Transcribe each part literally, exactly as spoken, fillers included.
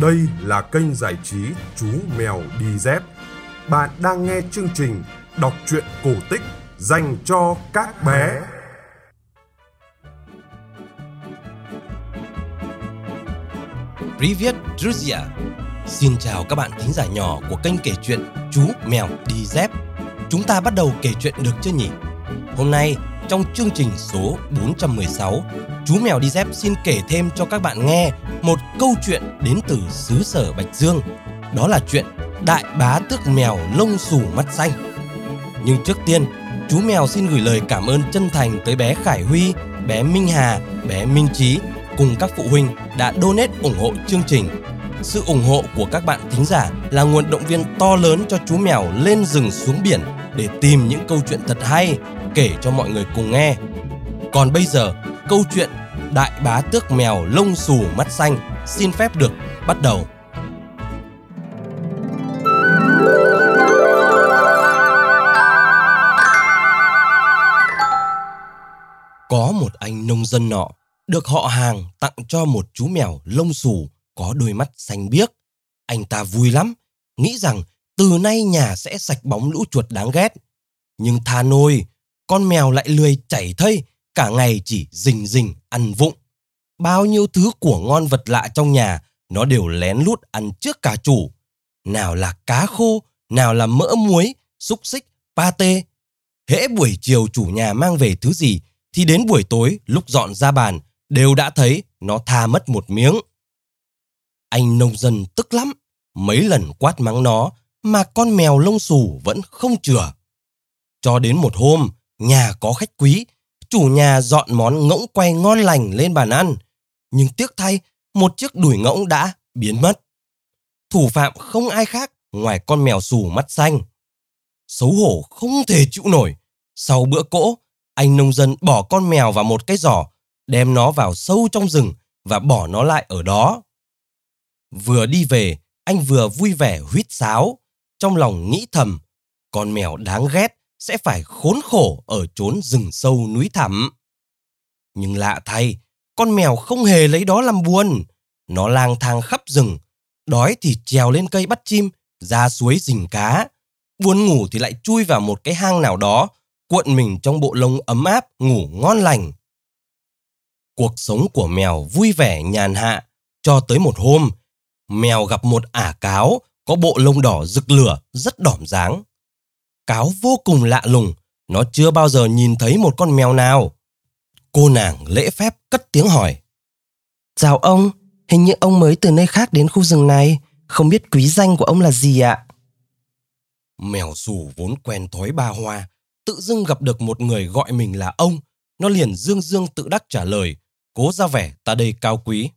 Đây là kênh giải trí Chú Mèo Đi Dép. Bạn đang nghe chương trình đọc truyện cổ tích dành cho các bé. Привет, друзья. Xin chào các bạn thính giả nhỏ của kênh kể chuyện Chú Mèo Đi Dép. Chúng ta bắt đầu kể chuyện được chưa nhỉ? Hôm nay trong chương trình số bốn trăm mười sáu, Chú Mèo Đi Dép xin kể thêm cho các bạn nghe một câu chuyện đến từ xứ sở Bạch Dương. Đó là chuyện Đại Bá Tước Mèo Lông Xù Mắt Xanh. Nhưng trước tiên, chú mèo xin gửi lời cảm ơn chân thành tới bé Khải Huy, bé Minh Hà, bé Minh Chí cùng các phụ huynh đã donate ủng hộ chương trình. Sự ủng hộ của các bạn thính giả là nguồn động viên to lớn cho chú mèo lên rừng xuống biển để tìm những câu chuyện thật hay kể cho mọi người cùng nghe. Còn bây giờ, câu chuyện Đại Bá Tước Mèo Lông Xù Mắt Xanh xin phép được bắt đầu. Có một anh nông dân nọ được họ hàng tặng cho một chú mèo lông xù có đôi mắt xanh biếc. Anh ta vui lắm, nghĩ rằng từ nay nhà sẽ sạch bóng lũ chuột đáng ghét. Nhưng tha nôi, con mèo lại lười chảy thây, cả ngày chỉ rình rình ăn vụng. Bao nhiêu thứ của ngon vật lạ trong nhà, nó đều lén lút ăn trước cả chủ. Nào là cá khô, nào là mỡ muối, xúc xích, pate. Hễ buổi chiều chủ nhà mang về thứ gì, thì đến buổi tối lúc dọn ra bàn đều đã thấy nó tha mất một miếng. Anh nông dân tức lắm, mấy lần quát mắng nó mà con mèo lông xù vẫn không chừa. Cho đến một hôm, nhà có khách quý, chủ nhà dọn món ngỗng quay ngon lành lên bàn ăn. Nhưng tiếc thay, một chiếc đùi ngỗng đã biến mất. Thủ phạm không ai khác ngoài con mèo xù mắt xanh. Xấu hổ không thể chịu nổi, sau bữa cỗ, anh nông dân bỏ con mèo vào một cái giỏ, đem nó vào sâu trong rừng và bỏ nó lại ở đó. Vừa đi về, anh vừa vui vẻ huýt sáo, trong lòng nghĩ thầm, con mèo đáng ghét sẽ phải khốn khổ ở chốn rừng sâu núi thẳm. Nhưng lạ thay, con mèo không hề lấy đó làm buồn. Nó lang thang khắp rừng, đói thì trèo lên cây bắt chim, ra suối rình cá, buồn ngủ thì lại chui vào một cái hang nào đó, cuộn mình trong bộ lông ấm áp ngủ ngon lành. Cuộc sống của mèo vui vẻ nhàn hạ cho tới một hôm, mèo gặp một ả cáo có bộ lông đỏ rực lửa rất đỏm dáng. Cáo vô cùng lạ lùng, nó chưa bao giờ nhìn thấy một con mèo nào. Cô nàng lễ phép cất tiếng hỏi: "Chào ông, hình như ông mới từ nơi khác đến khu rừng này, không biết quý danh của ông là gì ạ?" Mèo xù vốn quen thói ba hoa, tự dưng gặp được một người gọi mình là ông, nó liền dương dương tự đắc trả lời, cố ra vẻ ta đây cao quý.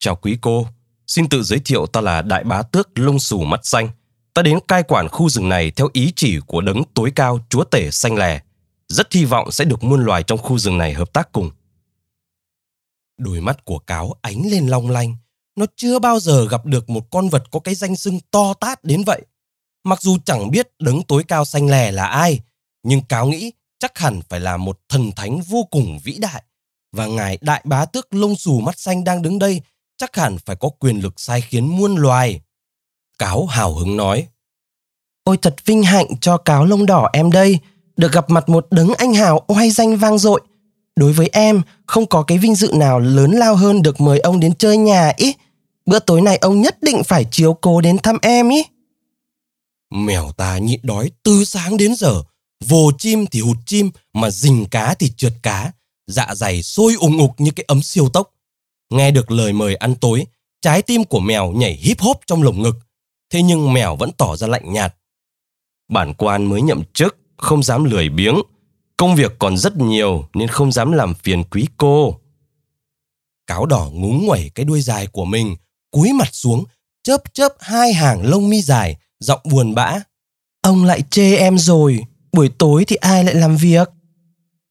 "Chào quý cô, xin tự giới thiệu, ta là Đại Bá Tước Lông Xù Mắt Xanh. Ta đến cai quản khu rừng này theo ý chỉ của đấng tối cao chúa tể Xanh Lè. Rất hy vọng sẽ được muôn loài trong khu rừng này hợp tác cùng." Đôi mắt của cáo ánh lên long lanh, nó chưa bao giờ gặp được một con vật có cái danh xưng to tát đến vậy. Mặc dù chẳng biết đấng tối cao Xanh Lè là ai, nhưng cáo nghĩ chắc hẳn phải là một thần thánh vô cùng vĩ đại, và ngài Đại Bá Tước Lông Xù Mắt Xanh đang đứng đây chắc hẳn phải có quyền lực sai khiến muôn loài. Cáo hào hứng nói: "Ôi thật vinh hạnh cho cáo lông đỏ em đây, được gặp mặt một đấng anh hào oai danh vang dội. Đối với em, không có cái vinh dự nào lớn lao hơn được mời ông đến chơi nhà ý. Bữa tối này ông nhất định phải chiếu cố đến thăm em ý." Mèo ta nhịn đói từ sáng đến giờ, vồ chim thì hụt chim, mà rình cá thì trượt cá, dạ dày sôi ùng ục như cái ấm siêu tốc. Nghe được lời mời ăn tối, trái tim của mèo nhảy híp hốp trong lồng ngực. Thế nhưng mèo vẫn tỏ ra lạnh nhạt: "Bản quan mới nhậm chức, không dám lười biếng, công việc còn rất nhiều nên không dám làm phiền quý cô." Cáo đỏ ngúng nguẩy cái đuôi dài của mình, cúi mặt xuống, chớp chớp hai hàng lông mi dài, giọng buồn bã: "Ông lại chê em rồi, buổi tối thì ai lại làm việc?"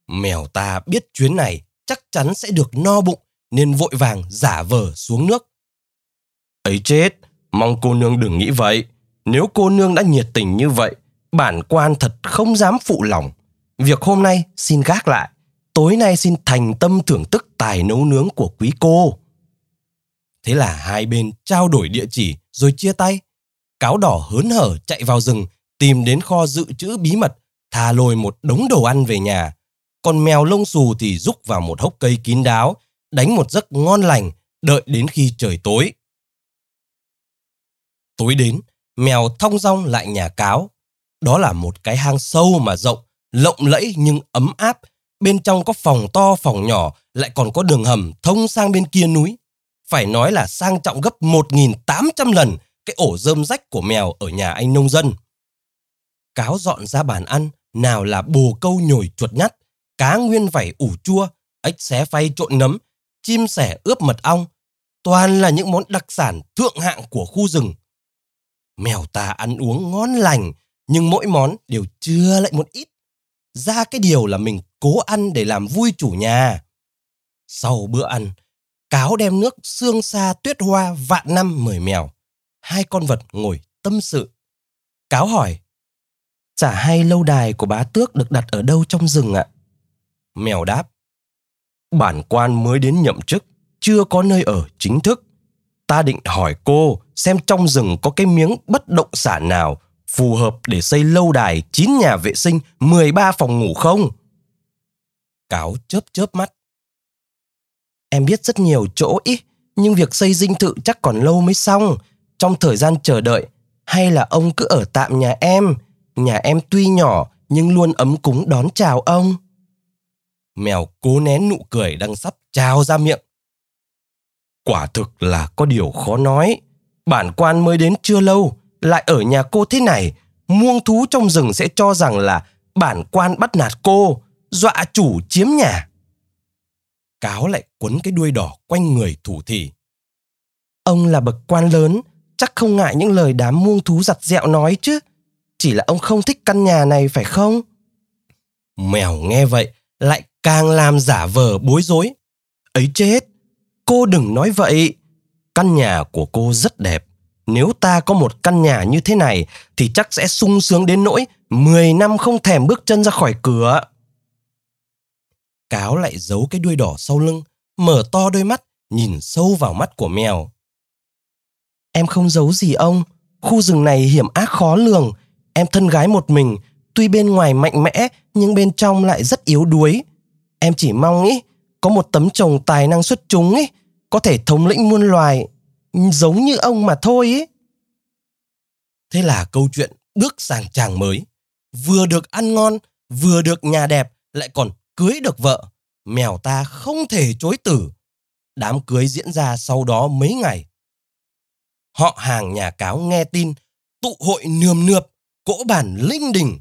Mèo ta biết chuyến này chắc chắn sẽ được no bụng nên vội vàng giả vờ xuống nước. "Ấy chết, mong cô nương đừng nghĩ vậy. Nếu cô nương đã nhiệt tình như vậy, bản quan thật không dám phụ lòng. Việc hôm nay xin gác lại, tối nay xin thành tâm thưởng thức tài nấu nướng của quý cô." Thế là hai bên trao đổi địa chỉ rồi chia tay. Cáo đỏ hớn hở chạy vào rừng, tìm đến kho dự trữ bí mật, thà lôi một đống đồ ăn về nhà. Còn mèo lông xù thì rúc vào một hốc cây kín đáo, đánh một giấc ngon lành, đợi đến khi trời tối. Tối đến, mèo thong dong lại nhà cáo. Đó là một cái hang sâu mà rộng, lộng lẫy nhưng ấm áp. Bên trong có phòng to phòng nhỏ, lại còn có đường hầm thông sang bên kia núi. Phải nói là sang trọng gấp một nghìn tám trăm lần cái ổ rơm rách của mèo ở nhà anh nông dân. Cáo dọn ra bàn ăn, nào là bồ câu nhồi chuột nhắt, cá nguyên vảy ủ chua, ếch xé phay trộn nấm, chim sẻ ướp mật ong. Toàn là những món đặc sản thượng hạng của khu rừng. Mèo ta ăn uống ngon lành, nhưng mỗi món đều chừa lại một ít. Ra cái điều là mình cố ăn để làm vui chủ nhà. Sau bữa ăn, cáo đem nước xương sa tuyết hoa vạn năm mời mèo. Hai con vật ngồi tâm sự. Cáo hỏi: "Chả hay lâu đài của bá tước được đặt ở đâu trong rừng ạ?" Mèo đáp: "Bản quan mới đến nhậm chức, chưa có nơi ở chính thức. Ta định hỏi cô xem trong rừng có cái miếng bất động sản nào phù hợp để xây lâu đài, chín nhà vệ sinh, mười ba phòng ngủ không?" Cáo chớp chớp mắt: "Em biết rất nhiều chỗ ý, nhưng việc xây dinh thự chắc còn lâu mới xong. Trong thời gian chờ đợi, hay là ông cứ ở tạm nhà em. Nhà em tuy nhỏ nhưng luôn ấm cúng đón chào ông." Mèo cố nén nụ cười đang sắp trào ra miệng: "Quả thực là có điều khó nói. Bản quan mới đến chưa lâu, lại ở nhà cô thế này. Muông thú trong rừng sẽ cho rằng là bản quan bắt nạt cô, dọa chủ chiếm nhà." Cáo lại quấn cái đuôi đỏ quanh người thủ thỉ: "Ông là bậc quan lớn, chắc không ngại những lời đám muông thú giặt dẹo nói chứ. Chỉ là ông không thích căn nhà này phải không?" Mèo nghe vậy lại càng làm giả vờ bối rối: "Ấy chết, cô đừng nói vậy. Căn nhà của cô rất đẹp. Nếu ta có một căn nhà như thế này thì chắc sẽ sung sướng đến nỗi mười năm không thèm bước chân ra khỏi cửa." Cáo lại giấu cái đuôi đỏ sau lưng, mở to đôi mắt, nhìn sâu vào mắt của mèo: "Em không giấu gì ông. Khu rừng này hiểm ác khó lường. Em thân gái một mình, tuy bên ngoài mạnh mẽ nhưng bên trong lại rất yếu đuối. Em chỉ mong ý, có một tấm chồng tài năng xuất chúng ý, có thể thống lĩnh muôn loài giống như ông mà thôi ý." Thế là câu chuyện bước sang chàng mới. Vừa được ăn ngon, vừa được nhà đẹp, lại còn cưới được vợ. Mèo ta không thể chối từ. Đám cưới diễn ra sau đó mấy ngày. Họ hàng nhà cáo nghe tin, tụ hội nườm nượp, cỗ bàn linh đình.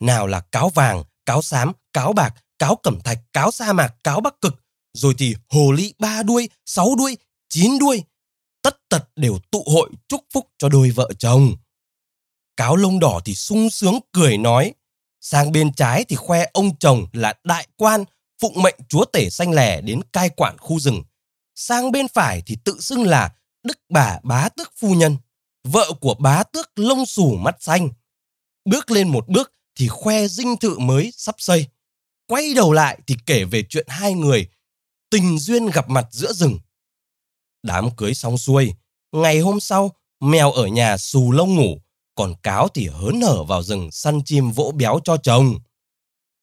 Nào là cáo vàng, cáo xám, cáo bạc, cáo cẩm thạch, cáo sa mạc, cáo bắc cực, rồi thì hồ ly ba đuôi, sáu đuôi, chín đuôi. Tất tật đều tụ hội chúc phúc cho đôi vợ chồng. Cáo lông đỏ thì sung sướng cười nói, sang bên trái thì khoe ông chồng là đại quan, phụng mệnh chúa tể xanh lè đến cai quản khu rừng. Sang bên phải thì tự xưng là đức bà bá tước phu nhân, vợ của bá tước lông xù mắt xanh. Bước lên một bước thì khoe dinh thự mới sắp xây. Quay đầu lại thì kể về chuyện hai người tình duyên gặp mặt giữa rừng. Đám cưới xong xuôi, ngày hôm sau mèo ở nhà xù lông ngủ, còn cáo thì hớn hở vào rừng săn chim vỗ béo cho chồng.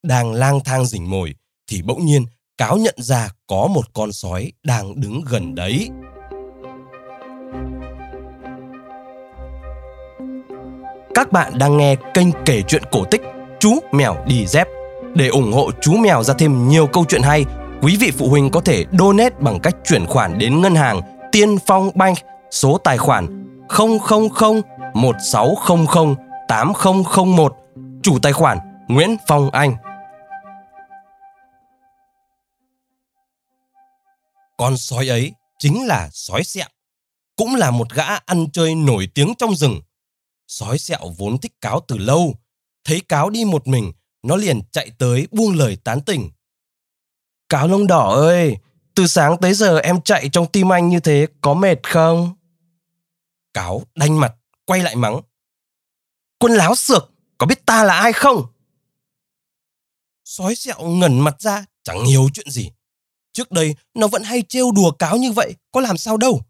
Đang lang thang rình mồi thì bỗng nhiên cáo nhận ra có một con sói đang đứng gần đấy. Các bạn đang nghe kênh kể chuyện cổ tích Chú Mèo Đi Dép. Để ủng hộ Chú Mèo ra thêm nhiều câu chuyện hay, quý vị phụ huynh có thể donate bằng cách chuyển khoản đến ngân hàng Tiên Phong Bank, số tài khoản không không không một sáu không không tám không không một, chủ tài khoản Nguyễn Phong Anh. Con sói ấy chính là sói sẹo, cũng là một gã ăn chơi nổi tiếng trong rừng. Sói sẹo vốn thích cáo từ lâu, thấy cáo đi một mình, nó liền chạy tới buông lời tán tỉnh. "Cáo lông đỏ ơi, từ sáng tới giờ em chạy trong tim anh như thế có mệt không?" Cáo đanh mặt, quay lại mắng: "Con láo xược, có biết ta là ai không?" Sói sẹo ngẩn mặt ra, chẳng hiểu chuyện gì. Trước đây nó vẫn hay trêu đùa cáo như vậy, có làm sao đâu.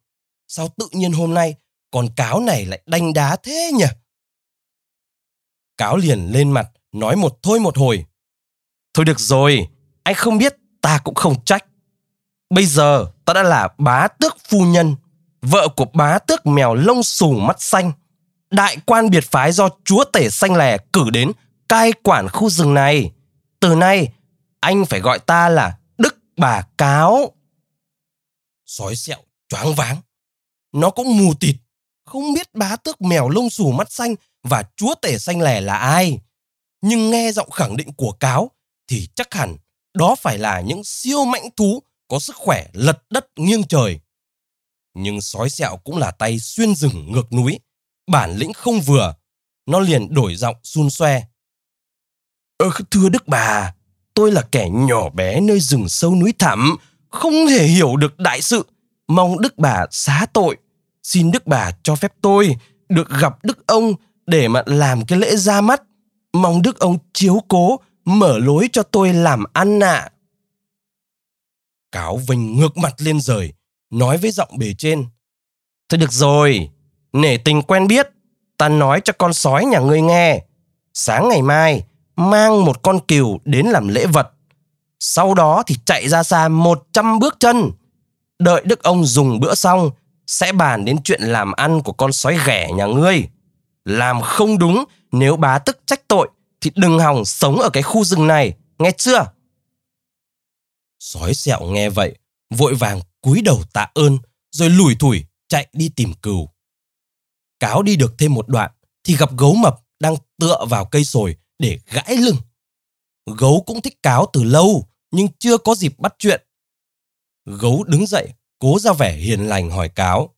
Sao tự nhiên hôm nay con cáo này lại đanh đá thế nhỉ? Cáo liền lên mặt, nói một thôi một hồi. Thôi được rồi, anh không biết ta cũng không trách. Bây giờ ta đã là bá tước phu nhân, vợ của bá tước mèo lông xù mắt xanh, đại quan biệt phái do chúa tể xanh lè cử đến cai quản khu rừng này. Từ nay, anh phải gọi ta là Đức Bà Cáo. Sói sẹo choáng váng. Nó cũng mù tịt, không biết bá tước mèo lông xù mắt xanh và chúa tể xanh lè là ai. Nhưng nghe giọng khẳng định của cáo thì chắc hẳn đó phải là những siêu mãnh thú có sức khỏe lật đất nghiêng trời. Nhưng sói sẹo cũng là tay xuyên rừng ngược núi, bản lĩnh không vừa. Nó liền đổi giọng xun xoe. Ơ thưa Đức Bà, tôi là kẻ nhỏ bé nơi rừng sâu núi thẳm, không thể hiểu được đại sự. Mong Đức Bà xá tội. Xin Đức Bà cho phép tôi được gặp Đức ông để mà làm cái lễ ra mắt. Mong Đức ông chiếu cố, mở lối cho tôi làm ăn ạ. À. Cáo vênh ngược mặt lên trời, nói với giọng bề trên. Thôi được rồi, nể tình quen biết, ta nói cho con sói nhà ngươi nghe. Sáng ngày mai, mang một con cừu đến làm lễ vật. Sau đó thì chạy ra xa một trăm bước chân. Đợi Đức ông dùng bữa xong, sẽ bàn đến chuyện làm ăn của con sói ghẻ nhà ngươi. Làm không đúng, nếu bá tước trách tội, thì đừng hòng sống ở cái khu rừng này, nghe chưa? Sói sẹo nghe vậy, vội vàng cúi đầu tạ ơn, rồi lủi thủi chạy đi tìm cừu. Cáo đi được thêm một đoạn, thì gặp gấu mập đang tựa vào cây sồi để gãi lưng. Gấu cũng thích cáo từ lâu, nhưng chưa có dịp bắt chuyện. Gấu đứng dậy, cố ra vẻ hiền lành hỏi cáo.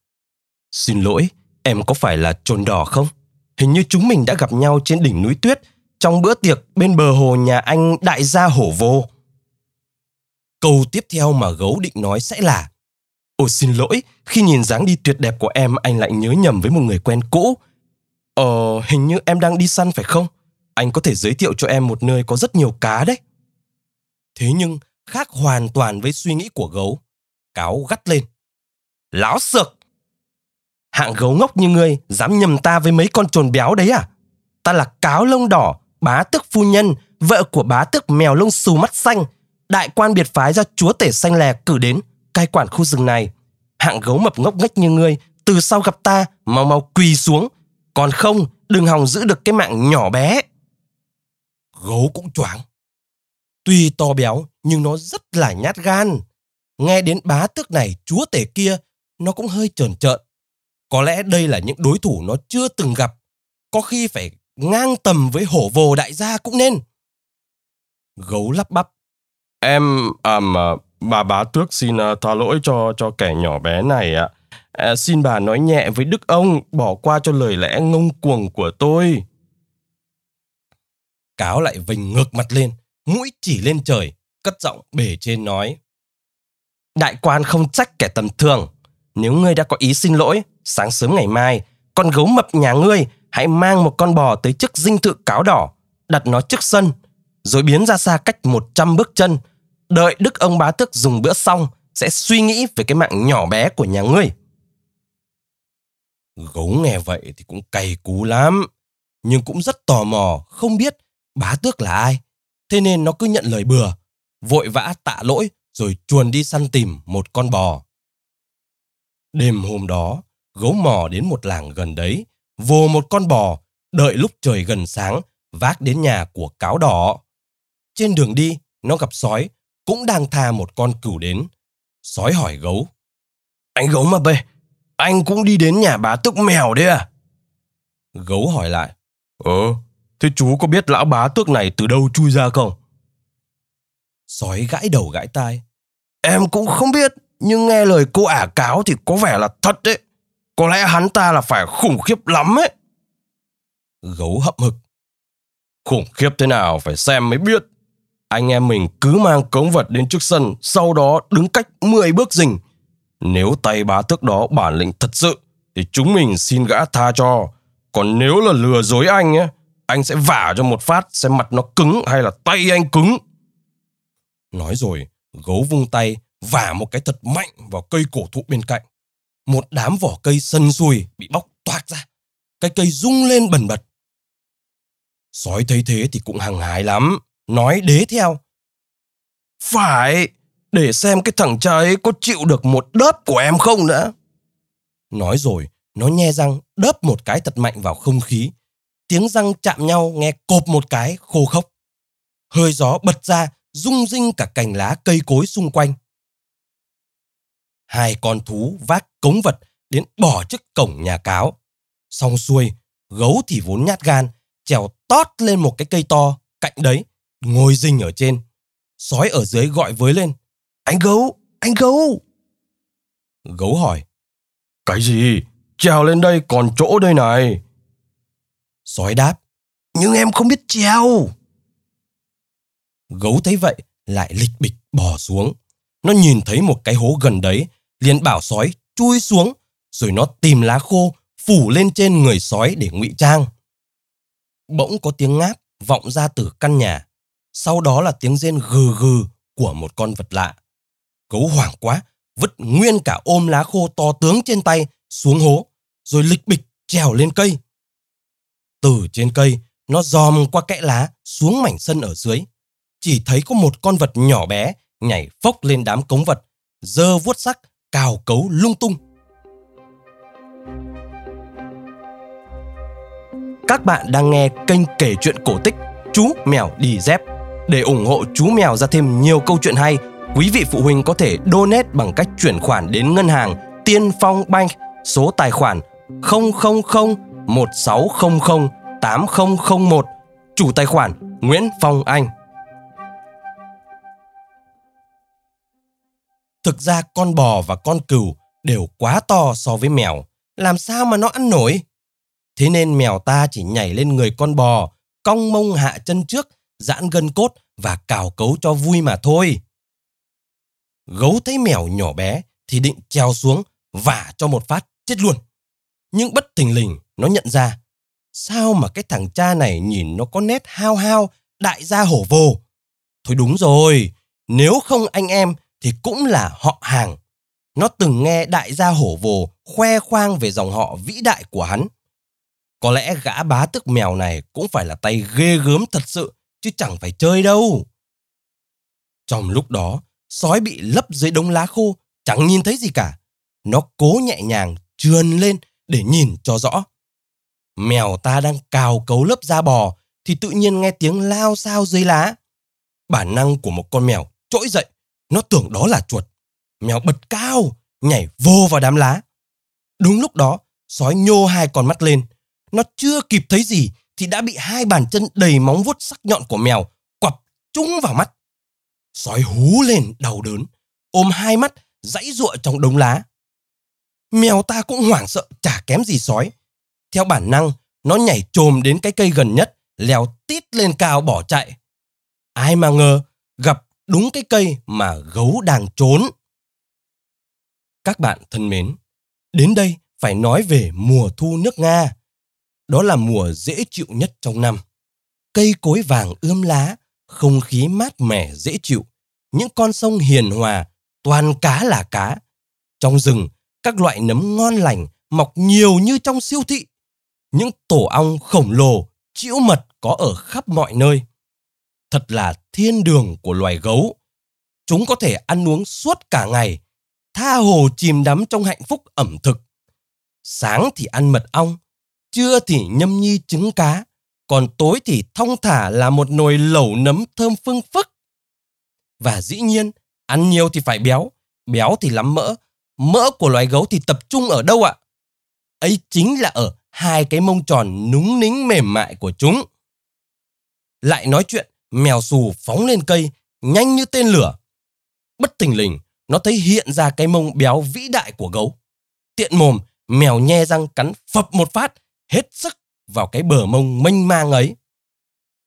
Xin lỗi, em có phải là chồn đỏ không? Hình như chúng mình đã gặp nhau trên đỉnh núi tuyết trong bữa tiệc bên bờ hồ nhà anh đại gia Hổ Vồ. Câu tiếp theo mà gấu định nói sẽ là Ồ xin lỗi, khi nhìn dáng đi tuyệt đẹp của em, anh lại nhớ nhầm với một người quen cũ. Ờ, hình như em đang đi săn phải không? Anh có thể giới thiệu cho em một nơi có rất nhiều cá đấy. Thế nhưng khác hoàn toàn với suy nghĩ của gấu, cáo gắt lên. Láo xược! Hạng gấu ngốc như ngươi dám nhầm ta với mấy con chồn béo đấy à? Ta là cáo lông đỏ, bá tước phu nhân, vợ của bá tước mèo lông xù mắt xanh, đại quan biệt phái do chúa tể xanh lè cử đến cai quản khu rừng này. Hạng gấu mập ngốc nghếch như ngươi, từ sau gặp ta mau mau quỳ xuống, còn không đừng hòng giữ được cái mạng nhỏ bé. Gấu cũng choáng. Tuy to béo nhưng nó rất là nhát gan. Nghe đến bá tước này chúa tể kia, nó cũng hơi chờn chợn. Có lẽ đây là những đối thủ nó chưa từng gặp, có khi phải ngang tầm với Hổ Vồ đại gia cũng nên. Gấu lắp bắp. Em, à, mà, bà bá tước xin uh, tha lỗi cho, cho kẻ nhỏ bé này ạ. À, xin bà nói nhẹ với Đức ông, bỏ qua cho lời lẽ ngông cuồng của tôi. Cáo lại vênh ngược mặt lên, mũi chỉ lên trời, cất giọng bề trên nói. Đại quan không trách kẻ tầm thường. Nếu ngươi đã có ý xin lỗi, sáng sớm ngày mai, con gấu mập nhà ngươi hãy mang một con bò tới trước dinh thự cáo đỏ, đặt nó trước sân, rồi biến ra xa cách một trăm bước chân. Đợi Đức ông bá tước dùng bữa xong, sẽ suy nghĩ về cái mạng nhỏ bé của nhà ngươi. Gấu nghe vậy thì cũng cay cú lắm, nhưng cũng rất tò mò, không biết bá tước là ai. Thế nên nó cứ nhận lời bừa, vội vã tạ lỗi rồi chuồn đi săn tìm một con bò. Đêm hôm đó, gấu mò đến một làng gần đấy, vồ một con bò, đợi lúc trời gần sáng, vác đến nhà của cáo đỏ. Trên đường đi, nó gặp sói, cũng đang tha một con cừu đến. Sói hỏi gấu. Anh gấu mập ơi, anh cũng đi đến nhà bá tước mèo đấy à? Gấu hỏi lại. Ờ, thế chú có biết lão bá tước này từ đâu chui ra không? Sói gãi đầu gãi tai. Em cũng không biết, nhưng nghe lời cô ả cáo thì có vẻ là thật đấy. Có lẽ hắn ta là phải khủng khiếp lắm ấy. Gấu hậm hực. Khủng khiếp thế nào phải xem mới biết. Anh em mình cứ mang cống vật đến trước sân, sau đó đứng cách mười bước rình. Nếu tay bá tước đó bản lĩnh thật sự, thì chúng mình xin gã tha cho. Còn nếu là lừa dối anh ấy, anh sẽ vả cho một phát xem mặt nó cứng hay là tay anh cứng. Nói rồi, gấu vung tay vả một cái thật mạnh vào cây cổ thụ bên cạnh. một đám vỏ cây sần sùi bị bóc toạc ra. Cái cây rung lên bần bật. Sói thấy thế thì cũng hăng hái lắm, nói đế theo. Phải, để xem cái thằng cha ấy có chịu được một đớp của em không đã. Nói rồi, nó nhe răng đớp một cái thật mạnh vào không khí. Tiếng răng chạm nhau nghe cộp một cái khô khốc. Hơi gió bật ra, rung rinh cả cành lá cây cối xung quanh. Hai con thú vác cống vật đến bỏ trước cổng nhà cáo. Xong xuôi, gấu thì vốn nhát gan, trèo tót lên một cái cây to cạnh đấy, ngồi rình ở trên. Sói ở dưới gọi với lên. Anh gấu, anh gấu. Gấu hỏi. Cái gì? Trèo lên đây còn chỗ đây này. Sói đáp. Nhưng em không biết trèo. Gấu thấy vậy, lại lịch bịch bò xuống. Nó nhìn thấy một cái hố gần đấy, liền bảo sói chui xuống, rồi nó tìm lá khô, phủ lên trên người sói để ngụy trang. Bỗng có tiếng ngáp vọng ra từ căn nhà. Sau đó là tiếng rên gừ gừ của một con vật lạ. Gấu hoảng quá, vứt nguyên cả ôm lá khô to tướng trên tay xuống hố, rồi lịch bịch trèo lên cây. Từ trên cây, nó dòm qua kẽ lá xuống mảnh sân ở dưới. Chỉ thấy có một con vật nhỏ bé nhảy phốc lên đám cống vật, giơ vuốt sắc, cào cấu lung tung. Các bạn đang nghe kênh kể chuyện cổ tích Chú Mèo Đi Dép. Để ủng hộ Chú Mèo ra thêm nhiều câu chuyện hay, quý vị phụ huynh có thể donate bằng cách chuyển khoản đến ngân hàng Tiên Phong Bank, số tài khoản không không không một sáu không không tám không không một, chủ tài khoản Nguyễn Phong Anh. Thực ra con bò và con cừu đều quá to so với mèo, làm sao mà nó ăn nổi? Thế nên mèo ta chỉ nhảy lên người con bò, cong mông hạ chân trước, giãn gân cốt và cào cấu cho vui mà thôi. Gấu thấy mèo nhỏ bé thì định trèo xuống vả cho một phát chết luôn. Nhưng bất thình lình nó nhận ra, sao mà cái thằng cha này nhìn nó có nét hao hao đại gia Hổ Vồ. Thôi đúng rồi, nếu không anh em thì cũng là họ hàng. Nó từng nghe đại gia Hổ Vồ khoe khoang về dòng họ vĩ đại của hắn. Có lẽ gã bá tước mèo này cũng phải là tay ghê gớm thật sự, chứ chẳng phải chơi đâu. Trong lúc đó, sói bị lấp dưới đống lá khô, chẳng nhìn thấy gì cả. Nó cố nhẹ nhàng trườn lên để nhìn cho rõ. Mèo ta đang cào cấu lớp da bò thì tự nhiên nghe tiếng lao xao dưới lá. Bản năng của một con mèo trỗi dậy, nó tưởng đó là chuột. Mèo bật cao, nhảy vô vào đám lá. Đúng lúc đó, sói nhô hai con mắt lên. Nó chưa kịp thấy gì thì đã bị hai bàn chân đầy móng vuốt sắc nhọn của mèo quặp trúng vào mắt. Sói hú lên đau đớn, ôm hai mắt giãy giụa trong đống lá. Mèo ta cũng hoảng sợ chả kém gì sói. Theo bản năng, nó nhảy chồm đến cái cây gần nhất, leo tít lên cao bỏ chạy. Ai mà ngờ gặp đúng cái cây mà gấu đang trốn. Các bạn thân mến, đến đây phải nói về mùa thu nước Nga. Đó là mùa dễ chịu nhất trong năm. Cây cối vàng ươm lá, không khí mát mẻ dễ chịu. Những con sông hiền hòa, toàn cá là cá. Trong rừng, các loại nấm ngon lành mọc nhiều như trong siêu thị. Những tổ ong khổng lồ, chĩu mật có ở khắp mọi nơi. Thật là thiên đường của loài gấu. Chúng có thể ăn uống suốt cả ngày, tha hồ chìm đắm trong hạnh phúc ẩm thực. Sáng thì ăn mật ong, trưa thì nhâm nhi trứng cá, còn tối thì thong thả là một nồi lẩu nấm thơm phương phức. Và dĩ nhiên, ăn nhiều thì phải béo, béo thì lắm mỡ. Mỡ của loài gấu thì tập trung ở đâu ạ? Ấy chính là ở hai cái mông tròn núng nính mềm mại của chúng. Lại nói chuyện, mèo xù phóng lên cây, nhanh như tên lửa. Bất thình lình, nó thấy hiện ra cái mông béo vĩ đại của gấu. Tiện mồm, mèo nhe răng cắn phập một phát, hết sức vào cái bờ mông mênh mang ấy.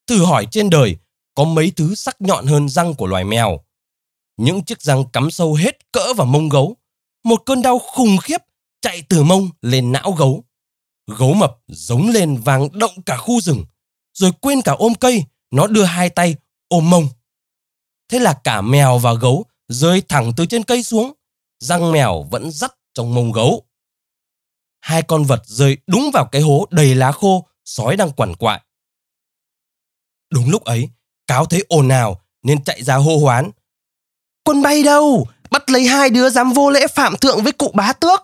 Thử hỏi trên đời, có mấy thứ sắc nhọn hơn răng của loài mèo. Những chiếc răng cắm sâu hết cỡ vào mông gấu. Một cơn đau khủng khiếp chạy từ mông lên não gấu. Gấu mập giống lên vang động cả khu rừng. Rồi quên cả ôm cây, nó đưa hai tay ôm mông. Thế là cả mèo và gấu rơi thẳng từ trên cây xuống. Răng mèo vẫn dắt trong mông gấu. Hai con vật rơi đúng vào cái hố đầy lá khô sói đang quằn quại. Đúng lúc ấy, cáo thấy ồn ào nên chạy ra hô hoán: "Quân bay đâu? Bắt lấy hai đứa dám vô lễ phạm thượng với cụ bá tước."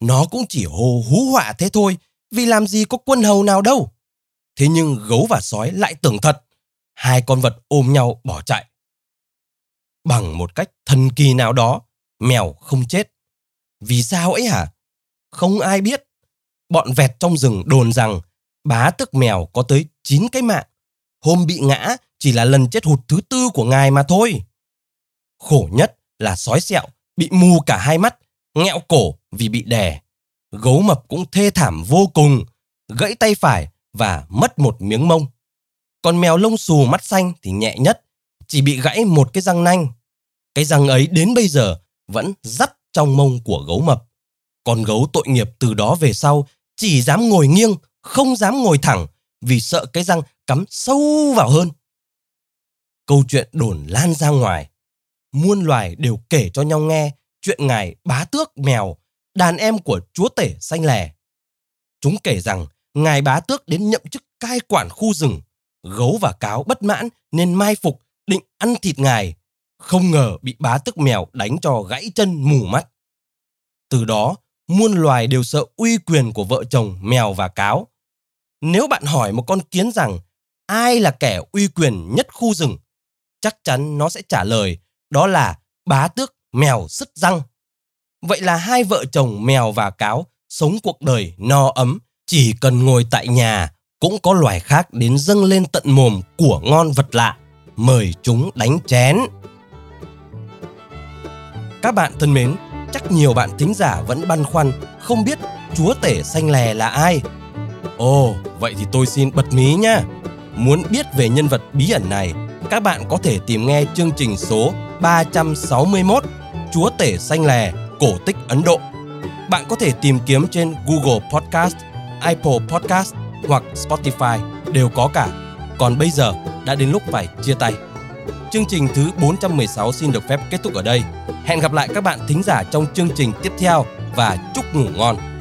Nó cũng chỉ hô hú họa thế thôi, vì làm gì có quân hầu nào đâu. Thế nhưng gấu và sói lại tưởng thật. Hai con vật ôm nhau bỏ chạy. Bằng một cách thần kỳ nào đó, mèo không chết. Vì sao ấy hả? Không ai biết. Bọn vẹt trong rừng đồn rằng bá tước mèo có tới chín cái mạng. Hôm bị ngã chỉ là lần chết hụt thứ tư của ngài mà thôi. Khổ nhất là sói sẹo bị mù cả hai mắt, nghẹo cổ vì bị đè. Gấu mập cũng thê thảm vô cùng, gãy tay phải và mất một miếng mông. Còn mèo lông xù mắt xanh thì nhẹ nhất, chỉ bị gãy một cái răng nanh. Cái răng ấy đến bây giờ vẫn dắt trong mông của gấu mập. Con gấu tội nghiệp từ đó về sau chỉ dám ngồi nghiêng, không dám ngồi thẳng, vì sợ cái răng cắm sâu vào hơn. Câu chuyện đồn lan ra ngoài, muôn loài đều kể cho nhau nghe chuyện ngài bá tước mèo, đàn em của chúa tể xanh lè. Chúng kể rằng ngài bá tước đến nhậm chức cai quản khu rừng. Gấu và cáo bất mãn nên mai phục, định ăn thịt ngài. Không ngờ bị bá tước mèo đánh cho gãy chân mù mắt. Từ đó, muôn loài đều sợ uy quyền của vợ chồng mèo và cáo. Nếu bạn hỏi một con kiến rằng ai là kẻ uy quyền nhất khu rừng, chắc chắn nó sẽ trả lời đó là bá tước mèo sứt răng. Vậy là hai vợ chồng mèo và cáo sống cuộc đời no ấm, chỉ cần ngồi tại nhà cũng có loài khác đến dâng lên tận mồm của ngon vật lạ, mời chúng đánh chén. Các bạn thân mến, chắc nhiều bạn thính giả vẫn băn khoăn không biết chúa tể xanh lè là ai. Ồ, vậy thì tôi xin bật mí nhá. Muốn biết về nhân vật bí ẩn này, các bạn có thể tìm nghe chương trình số ba trăm sáu mươi mốt Chúa tể xanh lè, cổ tích Ấn Độ. Bạn có thể tìm kiếm trên Google Podcast, Apple Podcast hoặc Spotify, đều có cả. Còn bây giờ đã đến lúc phải chia tay. Chương trình thứ bốn trăm mười sáu xin được phép kết thúc ở đây. Hẹn gặp lại các bạn thính giả trong chương trình tiếp theo và chúc ngủ ngon.